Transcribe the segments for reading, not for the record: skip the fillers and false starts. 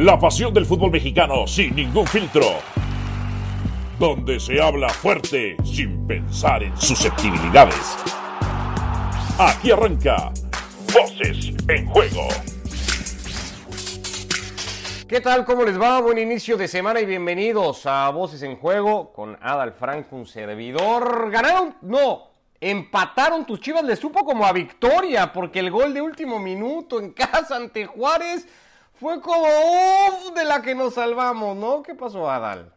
La pasión del fútbol mexicano sin ningún filtro. Donde se habla fuerte sin pensar en susceptibilidades. Aquí arranca Voces en Juego. ¿Qué tal? ¿Cómo les va? Buen inicio de semana y bienvenidos a Voces en Juego con Adal Franco, un servidor. ¿Ganaron? No. Empataron tus Chivas, les supo como a victoria, porque el gol de último minuto en casa ante Juárez fue como de la que nos salvamos, ¿no? ¿Qué pasó, Adal?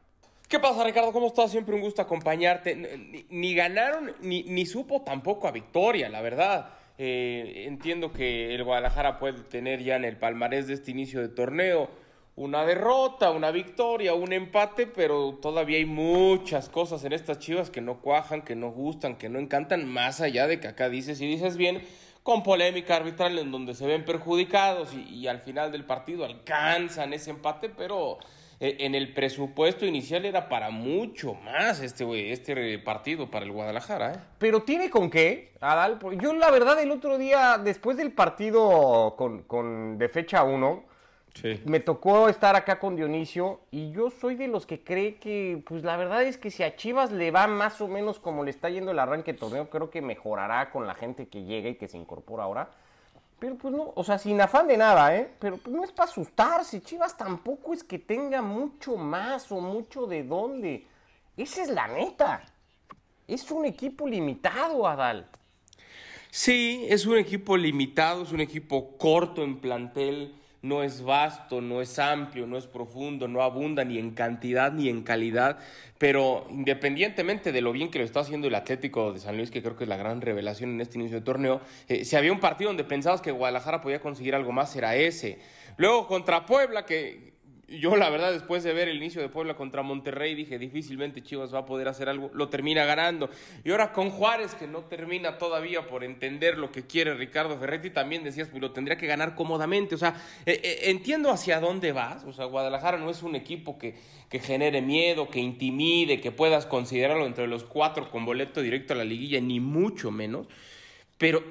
¿Qué pasa, Ricardo? ¿Cómo estás? Siempre un gusto acompañarte. Ni ganaron, ni supo tampoco a victoria, la verdad. Entiendo que el Guadalajara puede tener ya en el palmarés de este inicio de torneo una derrota, una victoria, un empate, pero todavía hay muchas cosas en estas Chivas que no cuajan, que no gustan, que no encantan, más allá de que acá dices bien, con polémica arbitral en donde se ven perjudicados y al final del partido alcanzan ese empate, pero en el presupuesto inicial era para mucho más este partido para el Guadalajara. Pero tiene con qué, Adal. Yo la verdad el otro día, después del partido de fecha 1, sí, me tocó estar acá con Dionisio y yo soy de los que cree que, pues la verdad es que si a Chivas le va más o menos como le está yendo el arranque del torneo, creo que mejorará con la gente que llega y que se incorpora ahora. Pero pues no, o sea, sin afán de nada, pero pues no es para asustarse. Chivas tampoco es que tenga mucho más o mucho de dónde. Esa es la neta. Es un equipo limitado, Adal. Sí, es un equipo limitado, es un equipo corto en plantel. No es vasto, no es amplio, no es profundo, no abunda ni en cantidad ni en calidad, pero independientemente de lo bien que lo está haciendo el Atlético de San Luis, que creo que es la gran revelación en este inicio de torneo, si había un partido donde pensabas que Guadalajara podía conseguir algo más, era ese. Luego contra Puebla, que yo la verdad después de ver el inicio de Puebla contra Monterrey dije difícilmente Chivas va a poder hacer algo, lo termina ganando. Y ahora con Juárez, que no termina todavía por entender lo que quiere Ricardo Ferretti, también decías pues lo tendría que ganar cómodamente. O sea, entiendo hacia dónde vas. O sea, Guadalajara no es un equipo que genere miedo, que intimide, que puedas considerarlo entre los 4 con boleto directo a la liguilla, ni mucho menos.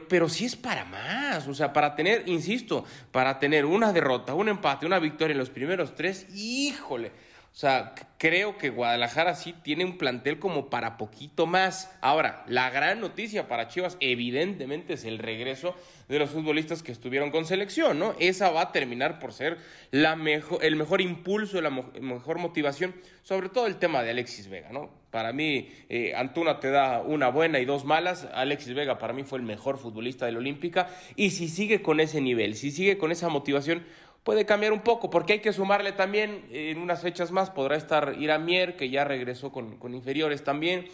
Pero sí es para más, o sea, para tener, insisto, para tener una derrota, un empate, una victoria en los primeros 3, ¡híjole! O sea, creo que Guadalajara sí tiene un plantel como para poquito más. Ahora, la gran noticia para Chivas, evidentemente, es el regreso de los futbolistas que estuvieron con selección, ¿no? Esa va a terminar por ser el mejor impulso, la mejor motivación, sobre todo el tema de Alexis Vega, ¿no? Para mí, Antuna te da una buena y 2 malas. Alexis Vega para mí fue el mejor futbolista de la Olímpica. Y si sigue con ese nivel, si sigue con esa motivación, puede cambiar un poco. Porque hay que sumarle también, en unas fechas más, podrá estar Iramier, que ya regresó con inferiores también.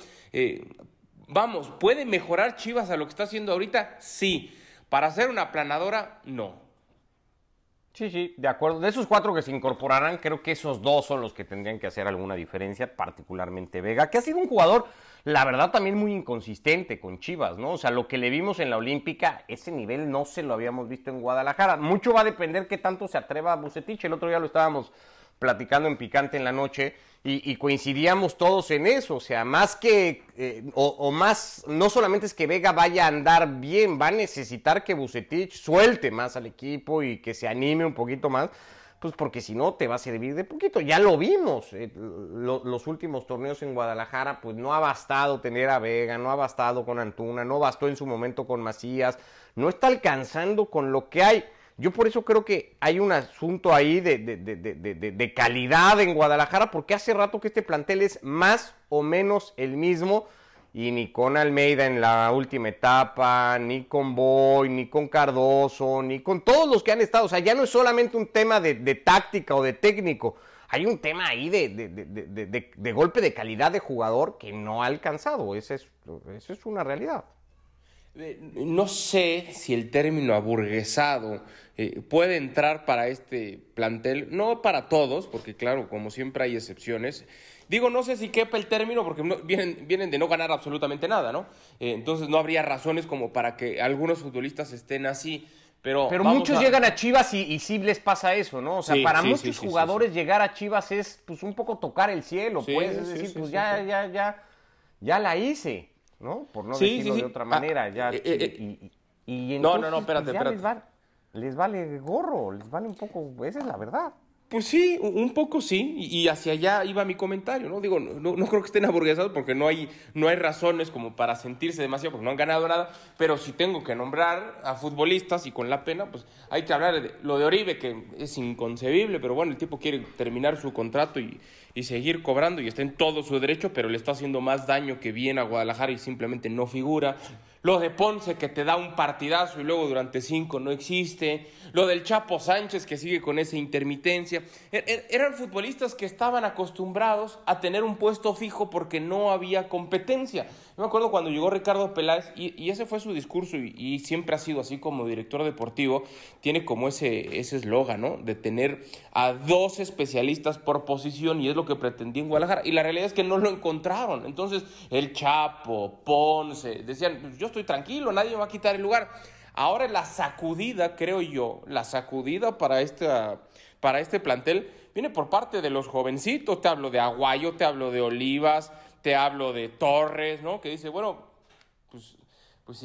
Vamos, ¿puede mejorar Chivas a lo que está haciendo ahorita? Sí. Para ser una aplanadora, no. Sí, de acuerdo. De esos 4 que se incorporarán, creo que esos 2 son los que tendrían que hacer alguna diferencia, particularmente Vega, que ha sido un jugador, la verdad, también muy inconsistente con Chivas, ¿no? O sea, lo que le vimos en la Olímpica, ese nivel no se lo habíamos visto en Guadalajara. Mucho va a depender qué tanto se atreva Vucetich. El otro día lo estábamos platicando en Picante en la noche y coincidíamos todos en eso. O sea, más que, más, no solamente es que Vega vaya a andar bien, va a necesitar que Vucetich suelte más al equipo y que se anime un poquito más, pues porque si no te va a servir de poquito. Ya lo vimos, los últimos torneos en Guadalajara, pues no ha bastado tener a Vega, no ha bastado con Antuna, no bastó en su momento con Macías, no está alcanzando con lo que hay. Yo por eso creo que hay un asunto ahí de calidad en Guadalajara, porque hace rato que este plantel es más o menos el mismo, y ni con Almeida en la última etapa, ni con Boy, ni con Cardoso, ni con todos los que han estado. O sea, ya no es solamente un tema de táctica o de técnico. Hay un tema ahí de golpe de calidad de jugador que no ha alcanzado. Esa es una realidad. No sé si el término aburguesado puede entrar para este plantel. No para todos, porque claro, como siempre hay excepciones. Digo, no sé si quepa el término porque no, vienen de no ganar absolutamente nada, ¿no? Entonces no habría razones como para que algunos futbolistas estén así. Pero muchos llegan a Chivas y sí les pasa eso, ¿no? O sea, sí, para muchos jugadores sí. Llegar a Chivas es pues un poco tocar el cielo, sí, pues. Es decir, ya la hice, ¿no? Por no decirlo de otra manera. Y entonces, espérate. Les vale gorro, les vale un poco, esa es la verdad. Pues sí, un poco sí, y hacia allá iba mi comentario, ¿no? Digo, no creo que estén aburguesados porque no hay razones como para sentirse demasiado porque no han ganado nada, pero si tengo que nombrar a futbolistas y con la pena, pues hay que hablar de lo de Oribe, que es inconcebible, pero bueno, el tipo quiere terminar su contrato y seguir cobrando y está en todo su derecho, pero le está haciendo más daño que bien a Guadalajara y simplemente no figura. Lo de Ponce, que te da un partidazo y luego durante 5 no existe. Lo del Chapo Sánchez, que sigue con esa intermitencia. Eran futbolistas que estaban acostumbrados a tener un puesto fijo porque no había competencia. Yo me acuerdo cuando llegó Ricardo Peláez, y ese fue su discurso, y siempre ha sido así como director deportivo. Tiene como ese eslogan, ¿no? De tener a 2 especialistas por posición, y es lo que pretendía en Guadalajara. Y la realidad es que no lo encontraron. Entonces, el Chapo, Ponce, decían, yo estoy tranquilo, nadie me va a quitar el lugar. Ahora la sacudida para este plantel viene por parte de los jovencitos. Te hablo de Aguayo, te hablo de Olivas, te hablo de Torres, ¿no? Que dice, bueno, pues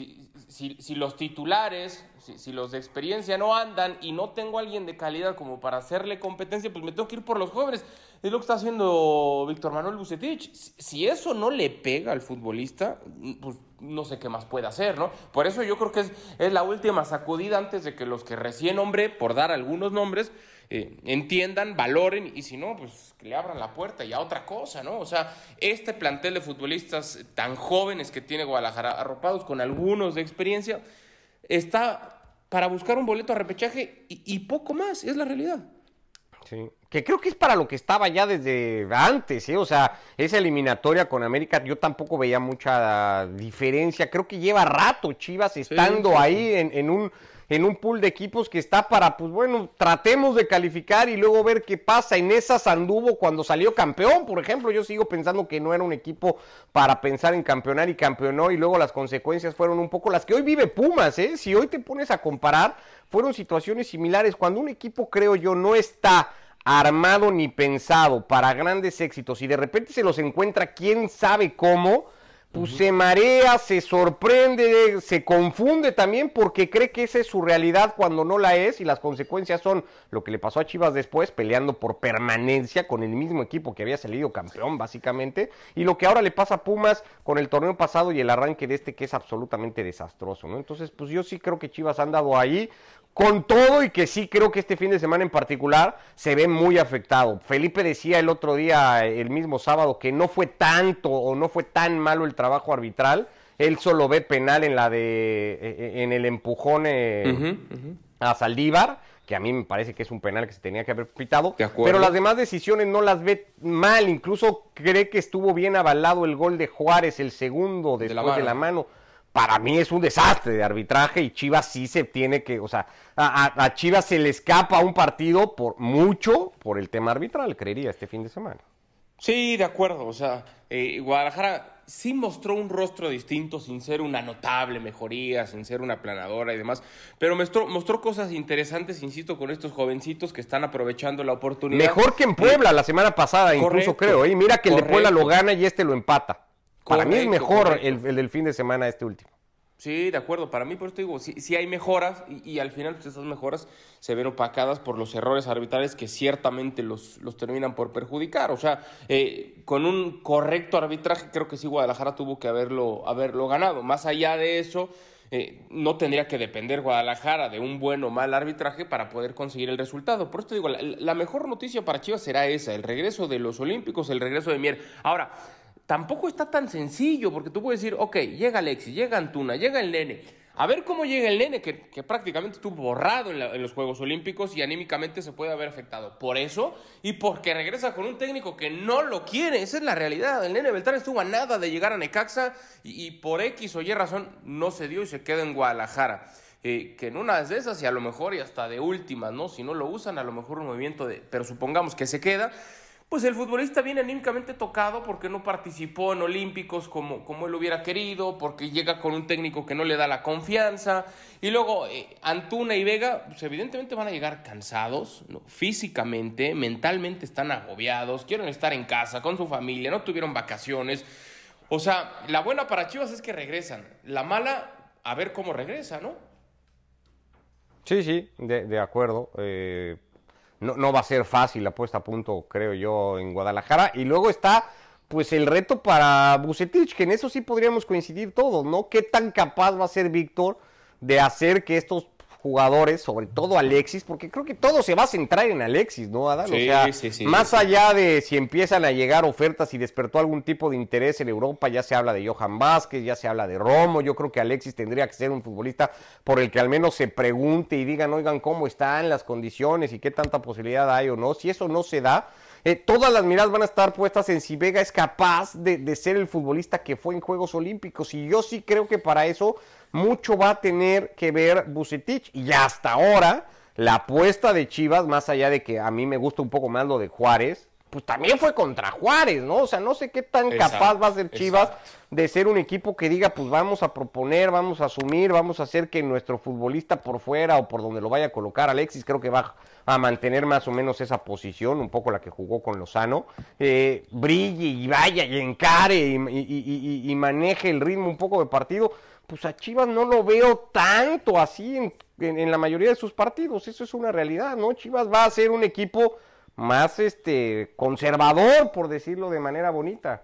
si los titulares, si los de experiencia no andan y no tengo a alguien de calidad como para hacerle competencia, pues me tengo que ir por los jóvenes. Es lo que está haciendo Víctor Manuel Vucetich. Si eso no le pega al futbolista, pues no sé qué más puede hacer, ¿no? Por eso yo creo que es la última sacudida antes de que los que recién nombré, por dar algunos nombres, entiendan, valoren, y si no, pues que le abran la puerta y a otra cosa, ¿no? O sea, este plantel de futbolistas tan jóvenes que tiene Guadalajara, arropados con algunos de experiencia, está para buscar un boleto a repechaje y poco más, es la realidad. Sí, que creo que es para lo que estaba ya desde antes, ¿eh? O sea, esa eliminatoria con América yo tampoco veía mucha diferencia. Creo que lleva rato Chivas estando ahí en un pool de equipos que está para, pues bueno, tratemos de calificar y luego ver qué pasa. En esas anduvo cuando salió campeón, por ejemplo. Yo sigo pensando que no era un equipo para pensar en campeonar, y campeonó, y luego las consecuencias fueron un poco las que hoy vive Pumas, ¿eh? Si hoy te pones a comparar, fueron situaciones similares. Cuando un equipo, creo yo, no está armado ni pensado para grandes éxitos y de repente se los encuentra quién sabe cómo, pues se marea, se sorprende, se confunde también porque cree que esa es su realidad cuando no la es, y las consecuencias son lo que le pasó a Chivas después, peleando por permanencia con el mismo equipo que había salido campeón básicamente, y lo que ahora le pasa a Pumas con el torneo pasado y el arranque de este, que es absolutamente desastroso, ¿no? Entonces, pues yo sí creo que Chivas ha andado ahí con todo, y que sí creo que este fin de semana en particular se ve muy afectado. Felipe decía el otro día, el mismo sábado, que no fue tanto o no fue tan malo el trabajo arbitral. Él solo ve penal en el empujón a Saldívar, que a mí me parece que es un penal que se tenía que haber pitado, pero las demás decisiones no las ve mal. Incluso cree que estuvo bien avalado el gol de Juárez, el segundo después de la mano. Para mí es un desastre de arbitraje, y Chivas sí se tiene que, o sea, a Chivas se le escapa un partido por mucho por el tema arbitral, creería, este fin de semana. Sí, de acuerdo, o sea, Guadalajara sí mostró un rostro distinto sin ser una notable mejoría, sin ser una aplanadora y demás, pero mostró cosas interesantes, insisto, con estos jovencitos que están aprovechando la oportunidad. Mejor que en Puebla la semana pasada, correcto, incluso creo, y mira que el de Puebla lo gana y este lo empata. Para mí es mejor el del fin de semana, este último. Sí, de acuerdo. Para mí, por eso te digo, sí hay mejoras, y al final pues, esas mejoras se ven opacadas por los errores arbitrales que ciertamente los terminan por perjudicar. O sea, con un correcto arbitraje creo que sí Guadalajara tuvo que haberlo ganado. Más allá de eso, no tendría que depender Guadalajara de un buen o mal arbitraje para poder conseguir el resultado. Por eso te digo, la mejor noticia para Chivas será esa, el regreso de los Olímpicos, el regreso de Mier. Ahora, tampoco está tan sencillo, porque tú puedes decir, ok, llega Alexis, llega Antuna, llega el Nene. A ver cómo llega el Nene, que prácticamente estuvo borrado en los Juegos Olímpicos y anímicamente se puede haber afectado. Por eso, y porque regresa con un técnico que no lo quiere, esa es la realidad. El Nene Beltrán estuvo a nada de llegar a Necaxa y por X o Y razón no se dio y se queda en Guadalajara. Que en una de esas, y a lo mejor y hasta de últimas, ¿no? Si no lo usan, a lo mejor un movimiento de... Pero supongamos que se queda... Pues el futbolista viene anímicamente tocado porque no participó en Olímpicos como él hubiera querido, porque llega con un técnico que no le da la confianza. Y luego Antuna y Vega, pues evidentemente van a llegar cansados, ¿no? Físicamente, mentalmente están agobiados, quieren estar en casa, con su familia, no tuvieron vacaciones. O sea, la buena para Chivas es que regresan, la mala, a ver cómo regresa, ¿no? Sí, de acuerdo. no va a ser fácil la puesta a punto, creo yo, en Guadalajara. Y luego está, pues, el reto para Vucetich, que en eso sí podríamos coincidir todos, ¿no? ¿Qué tan capaz va a ser Víctor de hacer que estos jugadores, sobre todo Alexis, porque creo que todo se va a centrar en Alexis, ¿no, Adán? Sí, o sea, sí, más allá de si empiezan a llegar ofertas y despertó algún tipo de interés en Europa, ya se habla de Johan Vázquez, ya se habla de Romo. Yo creo que Alexis tendría que ser un futbolista por el que al menos se pregunte y digan, oigan, ¿cómo están las condiciones y qué tanta posibilidad hay o no? Si eso no se da, todas las miradas van a estar puestas en si Vega es capaz de ser el futbolista que fue en Juegos Olímpicos, y yo sí creo que para eso mucho va a tener que ver Vucetich. Y hasta ahora la apuesta de Chivas, más allá de que a mí me gusta un poco más lo de Juárez, pues también fue contra Juárez, ¿no? O sea, no sé qué tan capaz va a ser Chivas de ser un equipo que diga, pues vamos a proponer, vamos a asumir, vamos a hacer que nuestro futbolista por fuera o por donde lo vaya a colocar Alexis, creo que va a mantener más o menos esa posición, un poco la que jugó con Lozano, brille y vaya y encare y maneje el ritmo un poco de partido. Pues a Chivas no lo veo tanto así en la mayoría de sus partidos, eso es una realidad, ¿no? Chivas va a ser un equipo más conservador, por decirlo de manera bonita.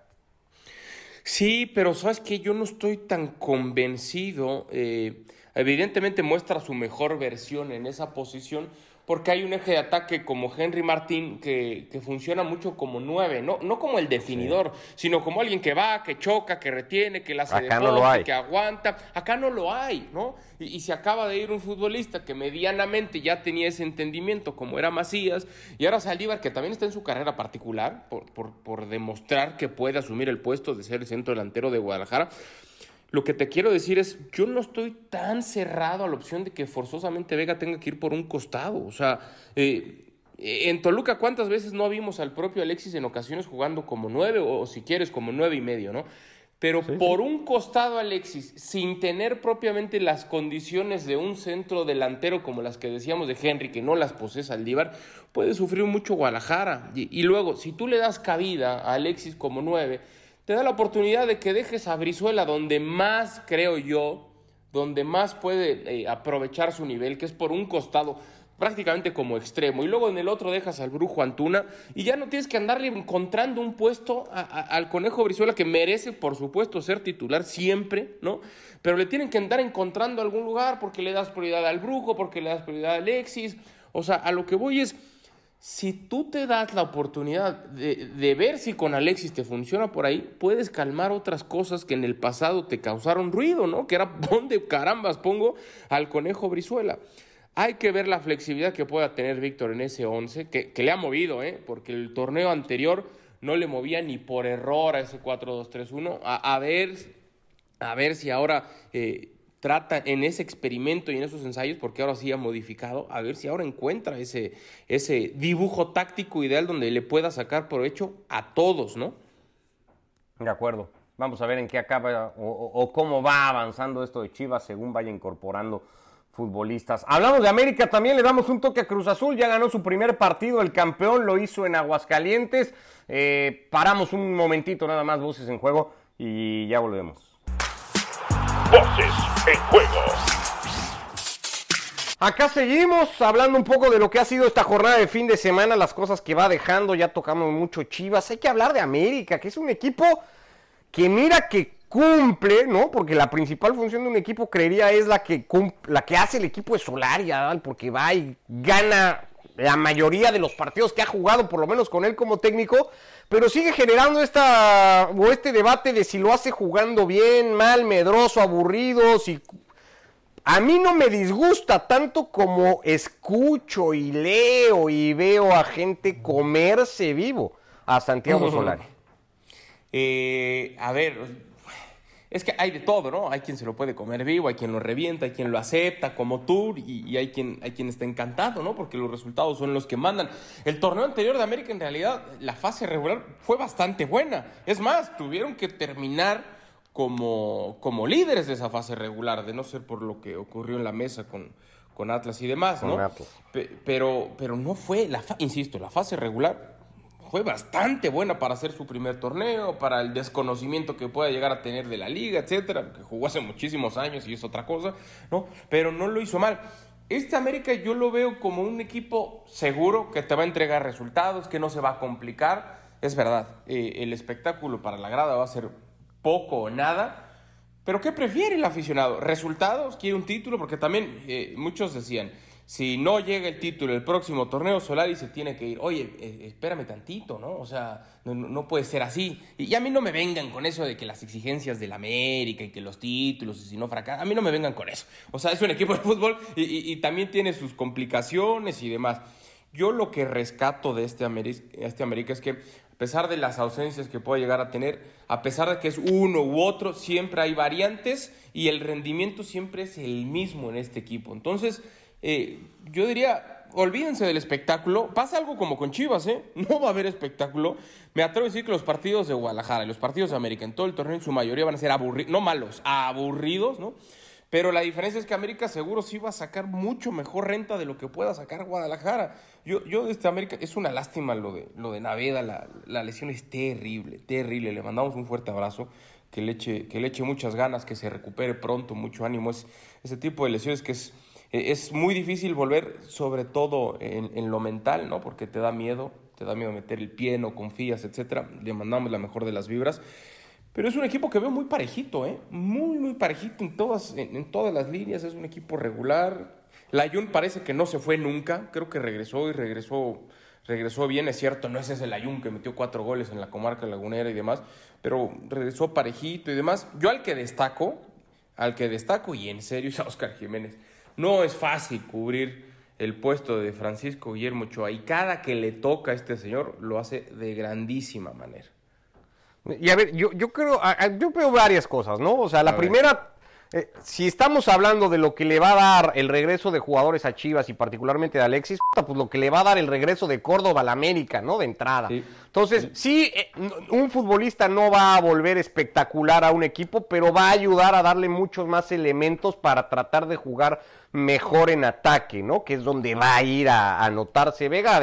Sí, pero ¿sabes qué? Yo no estoy tan convencido. Evidentemente muestra su mejor versión en esa posición, porque hay un eje de ataque como Henry Martín que funciona mucho como 9, no como el definidor, sino como alguien que va, que choca, que retiene, que la hace de todo, que aguanta. Acá no lo hay, ¿no? Y se acaba de ir un futbolista que medianamente ya tenía ese entendimiento, como era Macías, y ahora Saldívar, que también está en su carrera particular por demostrar que puede asumir el puesto de ser el centro delantero de Guadalajara. Lo que te quiero decir es, yo no estoy tan cerrado a la opción de que forzosamente Vega tenga que ir por un costado. O sea, en Toluca, ¿cuántas veces no vimos al propio Alexis en ocasiones jugando como 9 o si quieres como 9.5, ¿no? Pero sí, por un costado Alexis, sin tener propiamente las condiciones de un centro delantero como las que decíamos de Henry, que no las posee Saldívar, puede sufrir mucho Guadalajara. Y luego, si tú le das cabida a Alexis como 9, te da la oportunidad de que dejes a Brizuela donde más, creo yo, donde más puede aprovechar su nivel, que es por un costado, prácticamente como extremo. Y luego en el otro dejas al brujo Antuna y ya no tienes que andarle encontrando un puesto al Conejo Brizuela, que merece, por supuesto, ser titular siempre, ¿no? Pero le tienen que andar encontrando algún lugar porque le das prioridad al brujo, porque le das prioridad a Alexis. O sea, a lo que voy es, si tú te das la oportunidad de ver si con Alexis te funciona por ahí, puedes calmar otras cosas que en el pasado te causaron ruido, ¿no? Que era, ¿dónde carambas pongo al Conejo Brizuela? Hay que ver la flexibilidad que pueda tener Víctor en ese 11, que le ha movido, porque el torneo anterior no le movía ni por error a ese 4-2-3-1. A ver si ahora trata en ese experimento y en esos ensayos, porque ahora sí ha modificado, a ver si ahora encuentra ese dibujo táctico ideal donde le pueda sacar provecho a todos, ¿no? De acuerdo. Vamos a ver en qué acaba o cómo va avanzando esto de Chivas según vaya incorporando futbolistas. Hablamos de América también, le damos un toque a Cruz Azul, ya ganó su primer partido, el campeón lo hizo en Aguascalientes. Paramos un momentito nada más, Voces en Juego, y ya volvemos. Voces en Juego. Acá seguimos hablando un poco de lo que ha sido esta jornada de fin de semana, las cosas que va dejando. Ya tocamos mucho Chivas, hay que hablar de América, que es un equipo que mira que cumple, ¿no? Porque la principal función de un equipo, creería, es la que hace el equipo de Solari, ¿verdad? Porque va y gana la mayoría de los partidos que ha jugado, por lo menos con él como técnico, pero sigue generando este debate de si lo hace jugando bien, mal, medroso, aburrido. A mí no me disgusta tanto como escucho y leo y veo a gente comerse vivo a Santiago Solari. A ver, es que hay de todo, ¿no? Hay quien se lo puede comer vivo, hay quien lo revienta, hay quien lo acepta como tú, y hay quien está encantado, ¿no? Porque los resultados son los que mandan. El torneo anterior de América, en realidad, la fase regular fue bastante buena. Es más, tuvieron que terminar como líderes de esa fase regular, de no ser por lo que ocurrió en la mesa con Atlas y demás, ¿no? Pero no fue, insisto, la fase regular fue bastante buena para hacer su primer torneo, para el desconocimiento que pueda llegar a tener de la liga, etcétera, que jugó hace muchísimos años y es otra cosa, ¿no? Pero no lo hizo mal. Este América yo lo veo como un equipo seguro, que te va a entregar resultados, que no se va a complicar. Es verdad, el espectáculo para la grada va a ser poco o nada, pero ¿qué prefiere el aficionado? ¿Resultados? ¿Quiere un título? Porque también muchos decían, si no llega el título el próximo torneo, Solari se tiene que ir. Oye, espérame tantito, ¿no? O sea, no puede ser así. Y a mí no me vengan con eso de que las exigencias del América y que los títulos, y si no fracasa, a mí no me vengan con eso. O sea, es un equipo de fútbol y también tiene sus complicaciones y demás. Yo lo que rescato de este América es que, a pesar de las ausencias que pueda llegar a tener, a pesar de que es uno u otro, siempre hay variantes y el rendimiento siempre es el mismo en este equipo. Entonces, yo diría, olvídense del espectáculo. Pasa algo como con Chivas, no va a haber espectáculo. Me atrevo a decir que los partidos de Guadalajara y los partidos de América en todo el torneo en su mayoría van a ser aburridos, ¿no? Pero la diferencia es que América seguro sí va a sacar mucho mejor renta de lo que pueda sacar Guadalajara. Yo de este América, es una lástima lo de Naveda, la lesión es terrible. Le mandamos un fuerte abrazo, que le eche muchas ganas, que se recupere pronto, mucho ánimo. Ese tipo de lesiones que es muy difícil volver, sobre todo en lo mental, ¿no? Porque te da miedo meter el pie, no confías, etcétera. Le mandamos la mejor de las vibras. Pero es un equipo que veo muy parejito, muy, muy parejito en todas las líneas. Es un equipo regular. Layún parece que no se fue nunca. Creo que regresó bien. Es cierto, no es ese Layún que metió 4 goles en la comarca lagunera y demás, pero regresó parejito y demás. Yo al que destaco, y en serio, es a Óscar Jiménez. No es fácil cubrir el puesto de Francisco Guillermo Ochoa, y cada que le toca a este señor lo hace de grandísima manera. Y a ver, yo veo varias cosas, ¿no? O sea, la primera, si estamos hablando de lo que le va a dar el regreso de jugadores a Chivas y particularmente de Alexis, pues lo que le va a dar el regreso de Córdoba a la América, ¿no? De entrada. Sí. Entonces, sí, un futbolista no va a volver espectacular a un equipo, pero va a ayudar a darle muchos más elementos para tratar de jugar mejor en ataque, ¿no? Que es donde va a ir a anotarse Vega,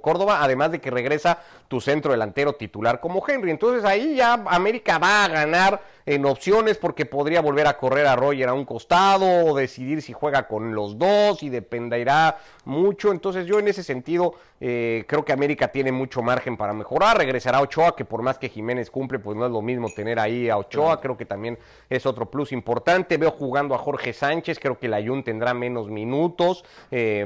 Córdoba, además de que regresa tu centro delantero titular como Henry. Entonces ahí ya América va a ganar en opciones, porque podría volver a correr a Roger a un costado, o decidir si juega con los dos, y dependerá mucho. Entonces yo en ese sentido creo que América tiene mucho margen para mejorar. Regresará Ochoa, que por más que Jiménez cumple, pues no es lo mismo tener ahí a Ochoa. Creo que también es otro plus importante. Veo jugando a Jorge Sánchez, creo que Layún tendrá menos minutos,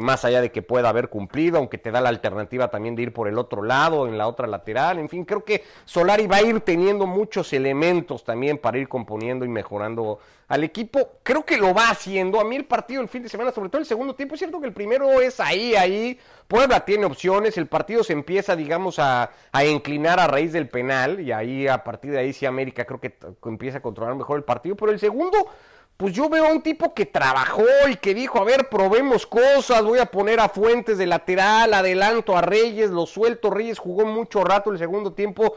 más allá de que pueda haber cumplido, aunque te da la alternativa también de ir por el otro lado, en la otra lateral. En fin, creo que Solari va a ir teniendo muchos elementos también para ir componiendo y mejorando al equipo. Creo que lo va haciendo. A mí el partido el fin de semana, sobre todo el segundo tiempo, es cierto que el primero es ahí, Puebla tiene opciones, el partido se empieza, digamos, a inclinar a raíz del penal, y ahí, a partir de ahí, sí, América creo que empieza a controlar mejor el partido. Pero el segundo, pues yo veo a un tipo que trabajó y que dijo, a ver, probemos cosas, voy a poner a Fuentes de lateral, adelanto a Reyes, lo suelto. Reyes jugó mucho rato el segundo tiempo,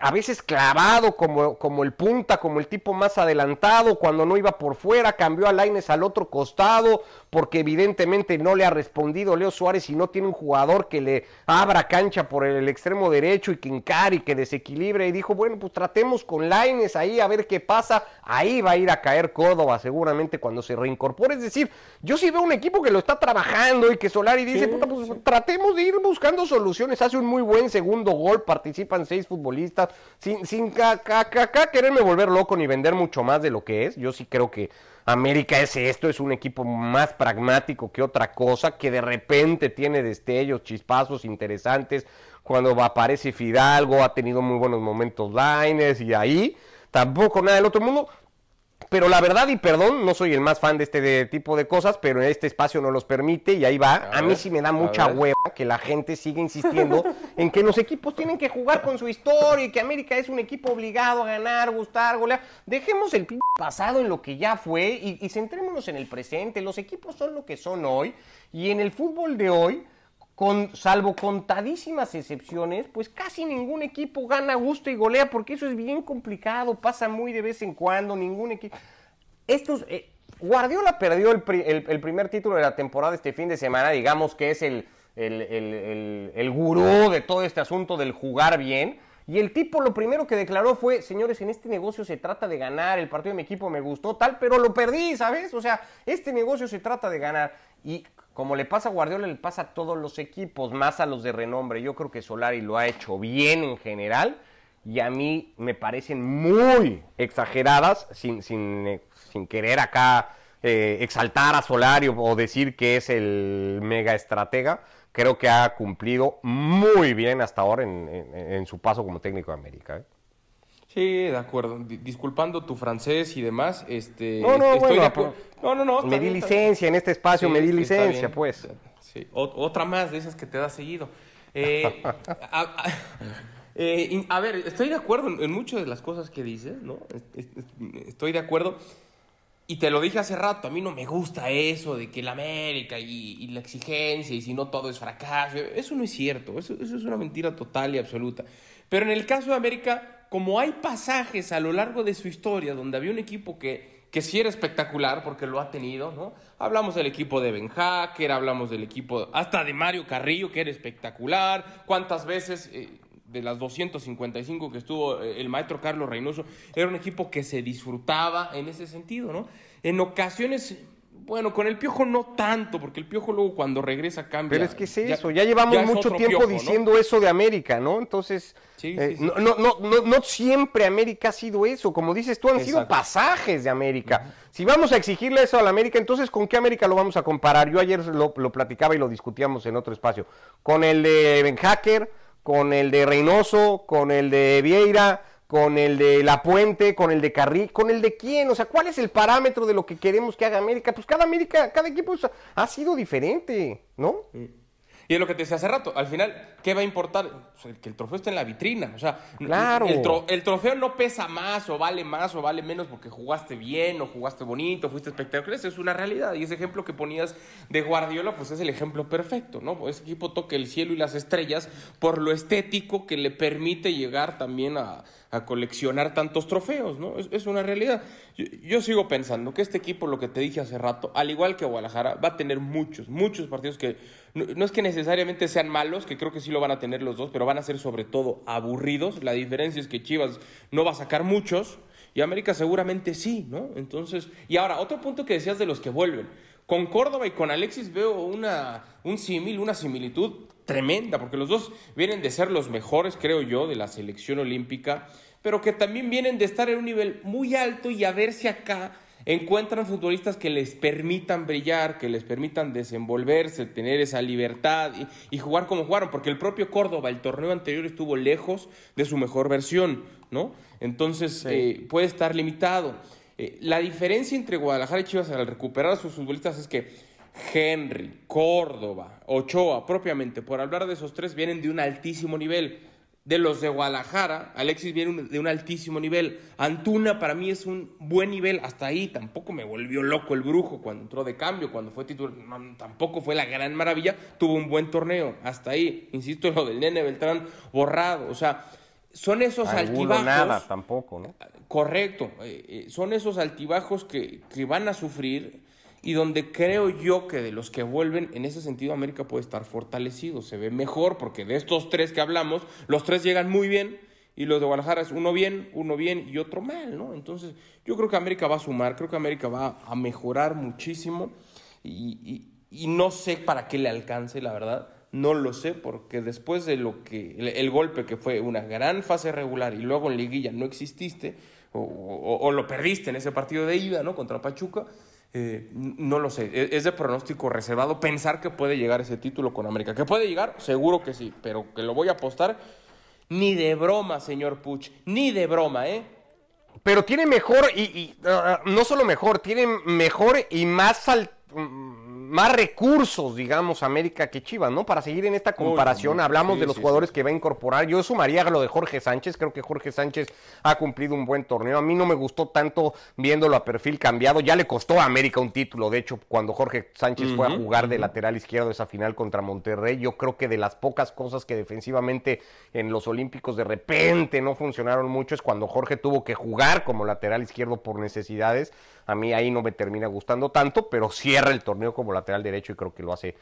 a veces clavado como el punta, como el tipo más adelantado, cuando no iba por fuera, cambió a Lainez al otro costado, porque evidentemente no le ha respondido Leo Suárez, y no tiene un jugador que le abra cancha por el extremo derecho y que encare y que desequilibre, y dijo, bueno, pues tratemos con Lainez ahí, a ver qué pasa. Ahí va a ir a caer Córdoba seguramente cuando se reincorpore. Es decir, yo sí veo un equipo que lo está trabajando y que Solari dice, pues tratemos de ir buscando soluciones. Hace un muy buen segundo gol, participan 6 futbolistas, sin quererme volver loco ni vender mucho más de lo que es. Yo sí creo que América es un equipo más pragmático que otra cosa, que de repente tiene destellos, chispazos interesantes, cuando aparece Fidalgo, ha tenido muy buenos momentos Lainez, y ahí tampoco nada del otro mundo. Pero la verdad, y perdón, no soy el más fan de este tipo de cosas, pero en este espacio no los permite, y ahí va. A mí sí me da mucha hueva que la gente siga insistiendo en que los equipos tienen que jugar con su historia, y que América es un equipo obligado a ganar, gustar, golear. Dejemos el pasado en lo que ya fue y centrémonos en el presente. Los equipos son lo que son hoy, y en el fútbol de hoy, con salvo contadísimas excepciones, pues casi ningún equipo gana, gusta y golea, porque eso es bien complicado, pasa muy de vez en cuando. Ningún equipo... Guardiola perdió el primer título de la temporada este fin de semana, digamos que es el gurú de todo este asunto del jugar bien, y el tipo lo primero que declaró fue, señores, en este negocio se trata de ganar, el partido de mi equipo me gustó, tal, pero lo perdí, ¿sabes? O sea, este negocio se trata de ganar. Y como le pasa a Guardiola, le pasa a todos los equipos, más a los de renombre. Yo creo que Solari lo ha hecho bien en general y a mí me parecen muy exageradas, sin querer acá exaltar a Solari o decir que es el mega estratega. Creo que ha cumplido muy bien hasta ahora en su paso como técnico de América, ¿eh? Sí, de acuerdo. Disculpando tu francés y demás, No, me di licencia en este espacio, sí, me di licencia, pues. Sí. Otra más de esas que te da seguido. A ver, estoy de acuerdo en muchas de las cosas que dices, ¿no? Estoy de acuerdo. Y te lo dije hace rato, a mí no me gusta eso de que la América y la exigencia y si no todo es fracaso. Eso no es cierto, eso es una mentira total y absoluta. Pero en el caso de América, como hay pasajes a lo largo de su historia donde había un equipo que sí era espectacular porque lo ha tenido, ¿no? Hablamos del equipo de Ben Hacker, hablamos del equipo hasta de Mario Carrillo, que era espectacular. ¿Cuántas veces... de las 255 que estuvo el maestro Carlos Reynoso, era un equipo que se disfrutaba en ese sentido, ¿no? En ocasiones, bueno, con el Piojo no tanto, porque el Piojo luego cuando regresa cambia. Pero es que es eso, ya llevamos ya mucho tiempo Piojo, diciendo, ¿no?, eso de América, ¿no? Entonces, sí. No siempre América ha sido eso, como dices tú, han sido pasajes de América. Uh-huh. Si vamos a exigirle eso a la América, entonces, ¿con qué América lo vamos a comparar? Yo ayer lo platicaba y lo discutíamos en otro espacio. Con el de Ben Hacker, con el de Reynoso, con el de Vieira, con el de La Puente, con el de Carri, ¿con el de quién? O sea, ¿cuál es el parámetro de lo que queremos que haga América? Pues cada equipo ha sido diferente, ¿no? Y es lo que te decía hace rato, al final, ¿qué va a importar? Pues que el trofeo esté en la vitrina, o sea, claro. El trofeo no pesa más o vale menos porque jugaste bien o jugaste bonito, fuiste espectacular, eso es una realidad. Y ese ejemplo que ponías de Guardiola, pues es el ejemplo perfecto, ¿no? Ese equipo toca el cielo y las estrellas por lo estético que le permite llegar también a coleccionar tantos trofeos, ¿no? Es una realidad. Yo sigo pensando que este equipo, lo que te dije hace rato, al igual que Guadalajara, va a tener muchos partidos que no es que necesariamente sean malos, que creo que sí lo van a tener los dos, pero van a ser sobre todo aburridos. La diferencia es que Chivas no va a sacar muchos y América seguramente sí, ¿no? Entonces, y ahora, otro punto que decías de los que vuelven. Con Córdoba y con Alexis veo una similitud tremenda, porque los dos vienen de ser los mejores, creo yo, de la selección olímpica, pero que también vienen de estar en un nivel muy alto y a ver si acá encuentran futbolistas que les permitan brillar, que les permitan desenvolverse, tener esa libertad y jugar como jugaron, porque el propio Córdoba el torneo anterior estuvo lejos de su mejor versión, ¿no? Entonces sí, puede estar limitado. La diferencia entre Guadalajara y Chivas al recuperar a sus futbolistas es que Henry, Córdoba, Ochoa, propiamente, por hablar de esos tres, vienen de un altísimo nivel. De los de Guadalajara, Alexis viene de un altísimo nivel. Antuna para mí es un buen nivel, hasta ahí. Tampoco me volvió loco el brujo cuando entró de cambio, cuando fue titular. No, tampoco fue la gran maravilla, tuvo un buen torneo, hasta ahí. Insisto, lo del Nene Beltrán borrado, o sea... Son esos altibajos. Nada, tampoco, ¿no? Correcto. Son esos altibajos que van a sufrir y donde creo yo que de los que vuelven, en ese sentido, América puede estar fortalecido. Se ve mejor porque de estos tres que hablamos, los tres llegan muy bien y los de Guadalajara es uno bien y otro mal, ¿no? Entonces, yo creo que América va a sumar, creo que América va a mejorar muchísimo y no sé para qué le alcance, la verdad. No lo sé, porque después de lo que el golpe que fue una gran fase regular y luego en liguilla no exististe o lo perdiste en ese partido de ida, ¿no?, contra Pachuca, no lo sé. Es de pronóstico reservado pensar que puede llegar ese título con América. ¿Que puede llegar? Seguro que sí, pero que lo voy a apostar ni de broma, señor Puch, ni de broma, ¿eh? Pero tiene mejor y no solo mejor, tiene mejor y más recursos, digamos, América que Chivas, ¿no? Para seguir en esta comparación, hablamos de los jugadores que va a incorporar. Yo sumaría lo de Jorge Sánchez. Creo que Jorge Sánchez ha cumplido un buen torneo. A mí no me gustó tanto viéndolo a perfil cambiado. Ya le costó a América un título. De hecho, cuando Jorge Sánchez fue a jugar de lateral izquierdo esa final contra Monterrey, yo creo que de las pocas cosas que defensivamente en los Olímpicos de repente no funcionaron mucho es cuando Jorge tuvo que jugar como lateral izquierdo por necesidades. A mí ahí no me termina gustando tanto, pero cierra el torneo como lateral derecho y creo que lo hace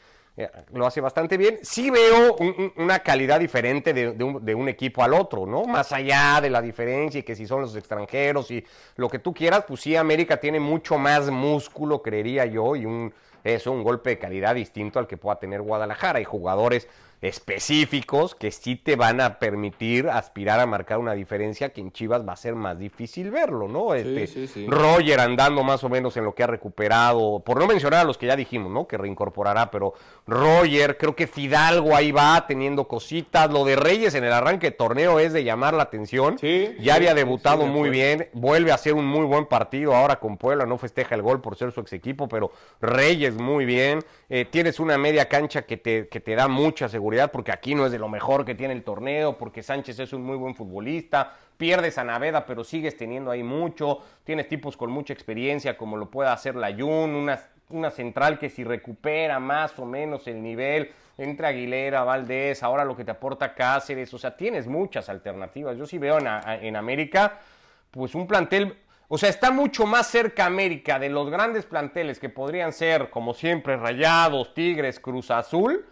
bastante bien. Sí veo una calidad diferente de un equipo al otro, ¿no? Más allá de la diferencia y que si son los extranjeros y lo que tú quieras, pues sí, América tiene mucho más músculo, creería yo, y un es un golpe de calidad distinto al que pueda tener Guadalajara. Hay jugadores específicos que sí te van a permitir aspirar a marcar una diferencia que en Chivas va a ser más difícil verlo, ¿no? Sí. Roger andando más o menos en lo que ha recuperado, por no mencionar a los que ya dijimos, ¿no? Que reincorporará, pero Roger, creo que Fidalgo ahí va teniendo cositas. Lo de Reyes en el arranque de torneo es de llamar la atención. Había debutado muy bien, vuelve a hacer un muy buen partido ahora con Puebla, no festeja el gol por ser su ex equipo, pero Reyes muy bien. Tienes una media cancha que te da mucha seguridad, porque aquí no es de lo mejor que tiene el torneo, porque Sánchez es un muy buen futbolista. Pierdes a Naveda, pero sigues teniendo ahí mucho. Tienes tipos con mucha experiencia, como lo pueda hacer Layún, una central que si recupera más o menos el nivel, entre Aguilera, Valdés, ahora lo que te aporta Cáceres. O sea, tienes muchas alternativas. Yo sí veo en América, pues un plantel... O sea, está mucho más cerca América de los grandes planteles que podrían ser, como siempre, Rayados, Tigres, Cruz Azul.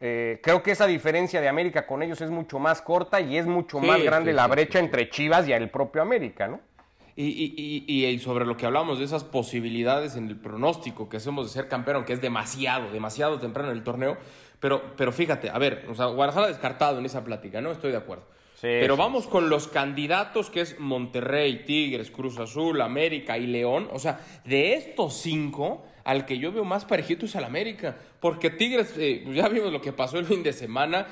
Creo que esa diferencia de América con ellos es mucho más corta y es mucho más grande la brecha entre Chivas y el propio América, ¿no? Y sobre lo que hablamos de esas posibilidades en el pronóstico que hacemos de ser campeón, que es demasiado temprano en el torneo, pero fíjate, a ver, o sea, Guadalajara descartado en esa plática, ¿no? Estoy de acuerdo. Pero vamos con los candidatos, que es Monterrey, Tigres, Cruz Azul, América y León. O sea, de estos 5, al que yo veo más parejito es al América, porque Tigres, ya vimos lo que pasó el fin de semana,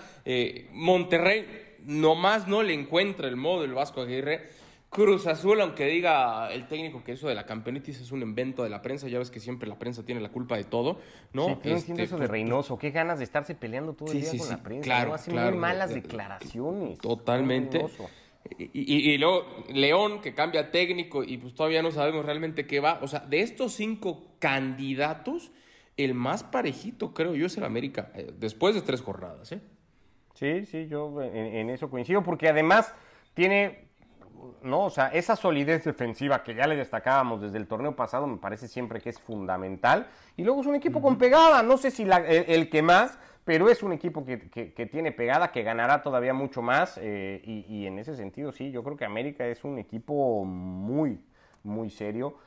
Monterrey nomás no le encuentra el modo el Vasco Aguirre, Cruz Azul, aunque diga el técnico que eso de la campeonitis es un invento de la prensa, ya ves que siempre la prensa tiene la culpa de todo, ¿no? Sí, no entiendo eso de Reynoso, qué ganas de estarse peleando todo el día con la prensa, claro, ¿no? Hace muy malas declaraciones. Totalmente. Y luego León, que cambia técnico y pues todavía no sabemos realmente qué va. O sea, de estos 5 candidatos, el más parejito, creo yo, es el América, después de 3 jornadas, ¿eh? Sí, yo en eso coincido, porque además tiene, no, o sea, esa solidez defensiva que ya le destacábamos desde el torneo pasado, me parece siempre que es fundamental. Y luego es un equipo con pegada, no sé si el que más... Pero es un equipo que tiene pegada, que ganará todavía mucho más. Y en ese sentido, sí, yo creo que América es un equipo muy, muy serio.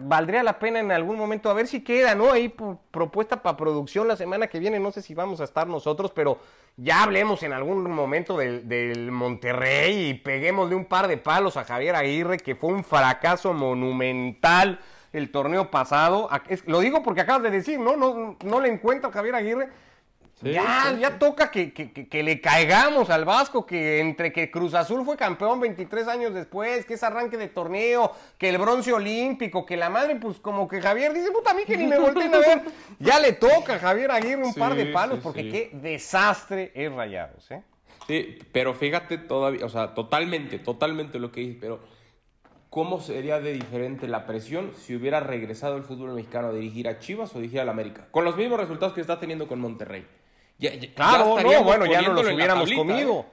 Valdría la pena en algún momento, a ver si queda, ¿no? Ahí propuesta para producción la semana que viene. No sé si vamos a estar nosotros, pero ya hablemos en algún momento del Monterrey y peguémosle un par de palos a Javier Aguirre, que fue un fracaso monumental el torneo pasado. Lo digo porque acabas de decir, no le encuentro a Javier Aguirre. Ya toca que le caigamos al Vasco, que entre que Cruz Azul fue campeón 23 años después, que ese arranque de torneo, que el bronce olímpico, que la madre, pues como que Javier dice, puta, a mí que ni me volteen a ver. Ya le toca a Javier Aguirre un par de palos, porque qué desastre es Rayados, ¿eh? Sí, pero fíjate todavía, o sea, totalmente lo que dices, pero... ¿Cómo sería de diferente la presión si hubiera regresado el fútbol mexicano a dirigir a Chivas o dirigir al América? Con los mismos resultados que está teniendo con Monterrey. Ya no los hubiéramos comido.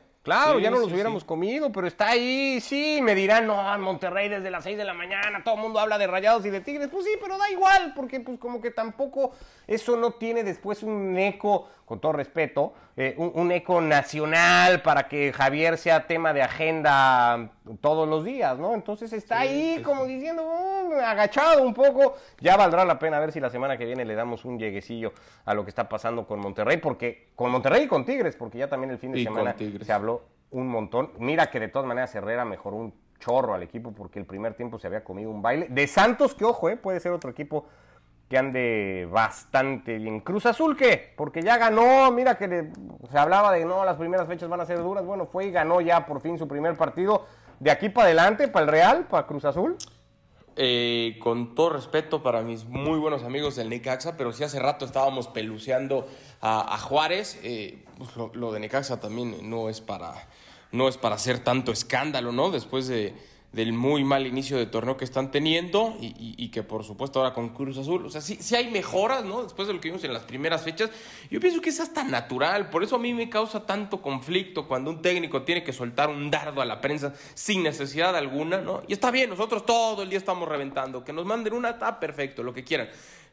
Hubiéramos comido, pero está ahí, sí, me dirán, no, en Monterrey desde las 6 de la mañana, todo el mundo habla de Rayados y de Tigres, pues sí, pero da igual, porque pues como que tampoco eso no tiene después un eco, con todo respeto, un eco nacional para que Javier sea tema de agenda todos los días, ¿no? Entonces está ahí como diciendo, agachado un poco. Ya valdrá la pena, a ver si la semana que viene le damos un lleguecillo a lo que está pasando con Monterrey, porque con Monterrey y con Tigres, porque ya también el fin de semana se habló un montón. Mira que de todas maneras Herrera mejoró un chorro al equipo, porque el primer tiempo se había comido un baile. De Santos, que ojo, puede ser otro equipo que ande bastante bien. Cruz Azul, ¿qué? Porque ya ganó, mira que se hablaba de las primeras fechas van a ser duras. Bueno, fue y ganó ya por fin su primer partido. De aquí para adelante, para el Real, para Cruz Azul. Con todo respeto para mis muy buenos amigos del Necaxa, pero sí hace rato estábamos peluceando a Juárez. Pues lo de Necaxa también no es para hacer tanto escándalo, ¿no? Después del muy mal inicio de torneo que están teniendo y que por supuesto ahora con Cruz Azul, o sea, sí hay mejoras, ¿no? Después de lo que vimos en las primeras fechas, yo pienso que es hasta natural, por eso a mí me causa tanto conflicto cuando un técnico tiene que soltar un dardo a la prensa sin necesidad alguna, ¿no? Y está bien, nosotros todo el día estamos reventando, que nos manden una, está perfecto, lo que quieran.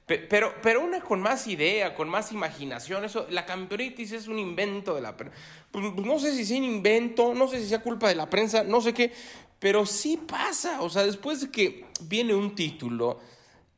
Pero una con más idea, con más imaginación, eso, la campeonitis es un invento de la prensa. Pues no sé si sea un invento, no sé si sea culpa de la prensa, no sé qué, pero sí pasa. O sea, después de que viene un título,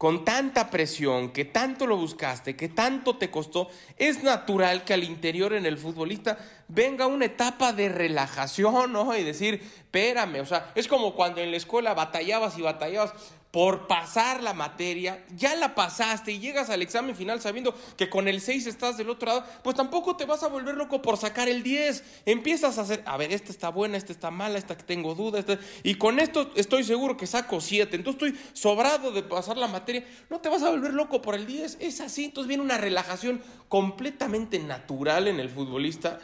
con tanta presión, que tanto lo buscaste, que tanto te costó, es natural que al interior en el futbolista venga una etapa de relajación, ¿no? Y decir, espérame, o sea, es como cuando en la escuela batallabas y batallabas por pasar la materia, ya la pasaste y llegas al examen final sabiendo que con el 6 estás del otro lado, pues tampoco te vas a volver loco por sacar el 10. Empiezas a hacer, a ver, esta está buena, esta está mala, esta que tengo duda, y con esto estoy seguro que saco 7, entonces estoy sobrado de pasar la materia. No te vas a volver loco por el 10, es así. Entonces viene una relajación completamente natural en el futbolista,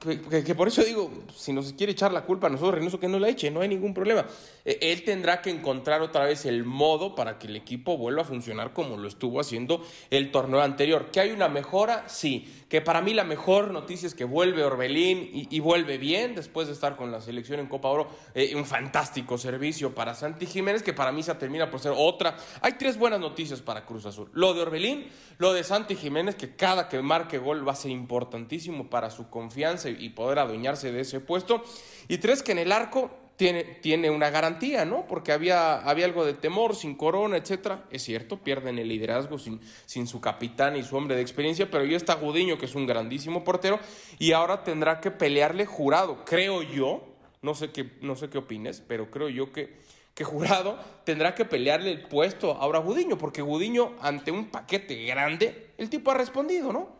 que por eso digo, si nos quiere echar la culpa a nosotros, Reynoso, que no la eche, no hay ningún problema. Él tendrá que encontrar otra vez el modo para que el equipo vuelva a funcionar como lo estuvo haciendo el torneo anterior. ¿Que hay una mejora? Sí. Que para mí la mejor noticia es que vuelve Orbelín y vuelve bien después de estar con la selección en Copa Oro. Un fantástico servicio para Santi Jiménez, que para mí se termina por ser otra. Hay tres buenas noticias para Cruz Azul: lo de Orbelín, lo de Santi Jiménez, que cada que marque gol va a ser importantísimo para su confianza y poder adueñarse de ese puesto, y tres, que en el arco tiene una garantía, ¿no? Porque había algo de temor sin Corona, etcétera. Es cierto, pierden el liderazgo sin su capitán y su hombre de experiencia, pero ya está Gudiño, que es un grandísimo portero, y ahora tendrá que pelearle Jurado, creo yo. No sé qué opines, pero creo yo que Jurado tendrá que pelearle el puesto ahora a Gudiño, porque Gudiño, ante un paquete grande, el tipo ha respondido, ¿no?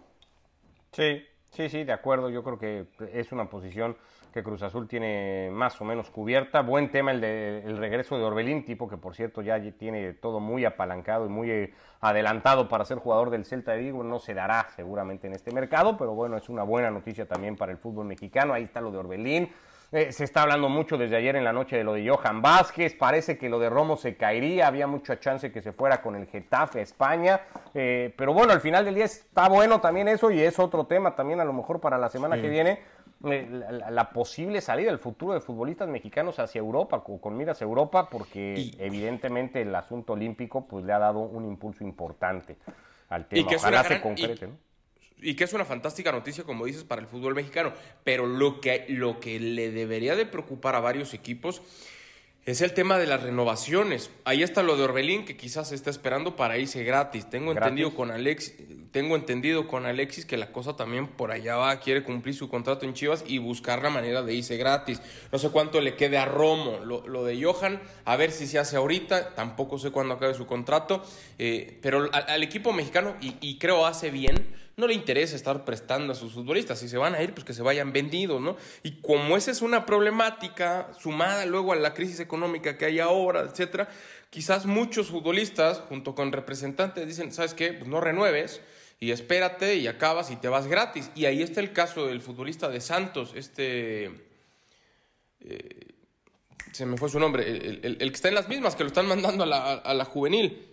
Sí, de acuerdo. Yo creo que es una posición que Cruz Azul tiene más o menos cubierta. Buen tema el regreso de Orbelín, tipo que por cierto ya tiene todo muy apalancado y muy adelantado para ser jugador del Celta de Vigo. No se dará seguramente en este mercado, pero bueno, es una buena noticia también para el fútbol mexicano. Ahí está lo de Orbelín. Se está hablando mucho desde ayer en la noche de lo de Johan Vázquez. Parece que lo de Romo se caería, había mucha chance que se fuera con el Getafe a España, pero bueno, al final del día está bueno también eso, y es otro tema también a lo mejor para la semana que viene, la posible salida, el futuro de futbolistas mexicanos hacia Europa, con miras a Europa, porque evidentemente el asunto olímpico pues le ha dado un impulso importante al tema, ojalá se concrete, ¿no? Y que es una fantástica noticia, como dices, para el fútbol mexicano. Pero lo que le debería de preocupar a varios equipos es el tema de las renovaciones. Ahí está lo de Orbelín, que quizás se está esperando para irse gratis. Tengo entendido con Alexis que la cosa también por allá va, quiere cumplir su contrato en Chivas y buscar la manera de irse gratis. No sé cuánto le quede a Romo. Lo de Johan, a ver si se hace ahorita. Tampoco sé cuándo acabe su contrato. Pero al equipo mexicano, y creo hace bien, no le interesa estar prestando a sus futbolistas. Si se van a ir, pues que se vayan vendidos, ¿no? Y como esa es una problemática sumada luego a la crisis económica que hay ahora, etcétera, quizás muchos futbolistas, junto con representantes, dicen, ¿sabes qué? Pues no renueves y espérate y acabas y te vas gratis. Y ahí está el caso del futbolista de Santos, se me fue su nombre, el que está en las mismas, que lo están mandando a la juvenil.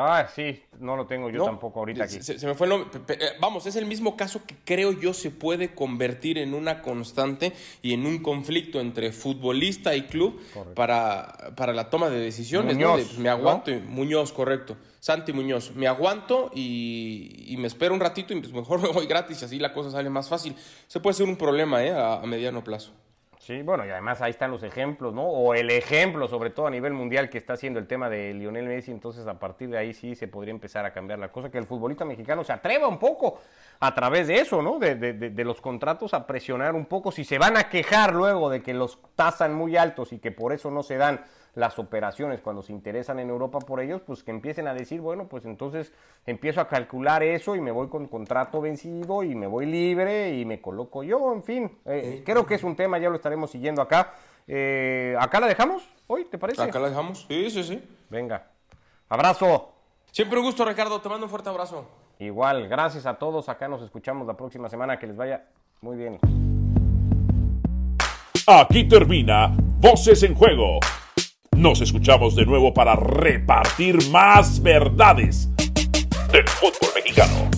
Ah, sí, no lo tengo yo tampoco ahorita aquí. Se me fue el nombre. Vamos, es el mismo caso que creo yo se puede convertir en una constante y en un conflicto entre futbolista y club para la toma de decisiones. Muñoz, ¿no? Pues me aguanto, ¿no? Muñoz, correcto. Santi Muñoz, me aguanto y me espero un ratito y pues mejor me voy gratis, y así la cosa sale más fácil. Se puede ser un problema a mediano plazo. Sí, bueno, y además ahí están los ejemplos, ¿no? O el ejemplo, sobre todo a nivel mundial, que está haciendo el tema de Lionel Messi. Entonces, a partir de ahí sí se podría empezar a cambiar la cosa, que el futbolista mexicano se atreva un poco a través de eso, ¿no? De los contratos, a presionar un poco. Si se van a quejar luego de que los tasan muy altos y que por eso no se dan las operaciones cuando se interesan en Europa por ellos, pues que empiecen a decir, bueno, pues entonces empiezo a calcular eso y me voy con contrato vencido y me voy libre y me coloco yo, en fin. Creo que es un tema, ya lo estaremos siguiendo acá. ¿Acá la dejamos hoy, te parece? Acá la dejamos, sí. Venga, abrazo. Siempre un gusto, Ricardo, te mando un fuerte abrazo. Igual, gracias a todos, acá nos escuchamos la próxima semana, que les vaya muy bien. Aquí termina Voces en Juego. Nos escuchamos de nuevo para repartir más verdades del fútbol mexicano.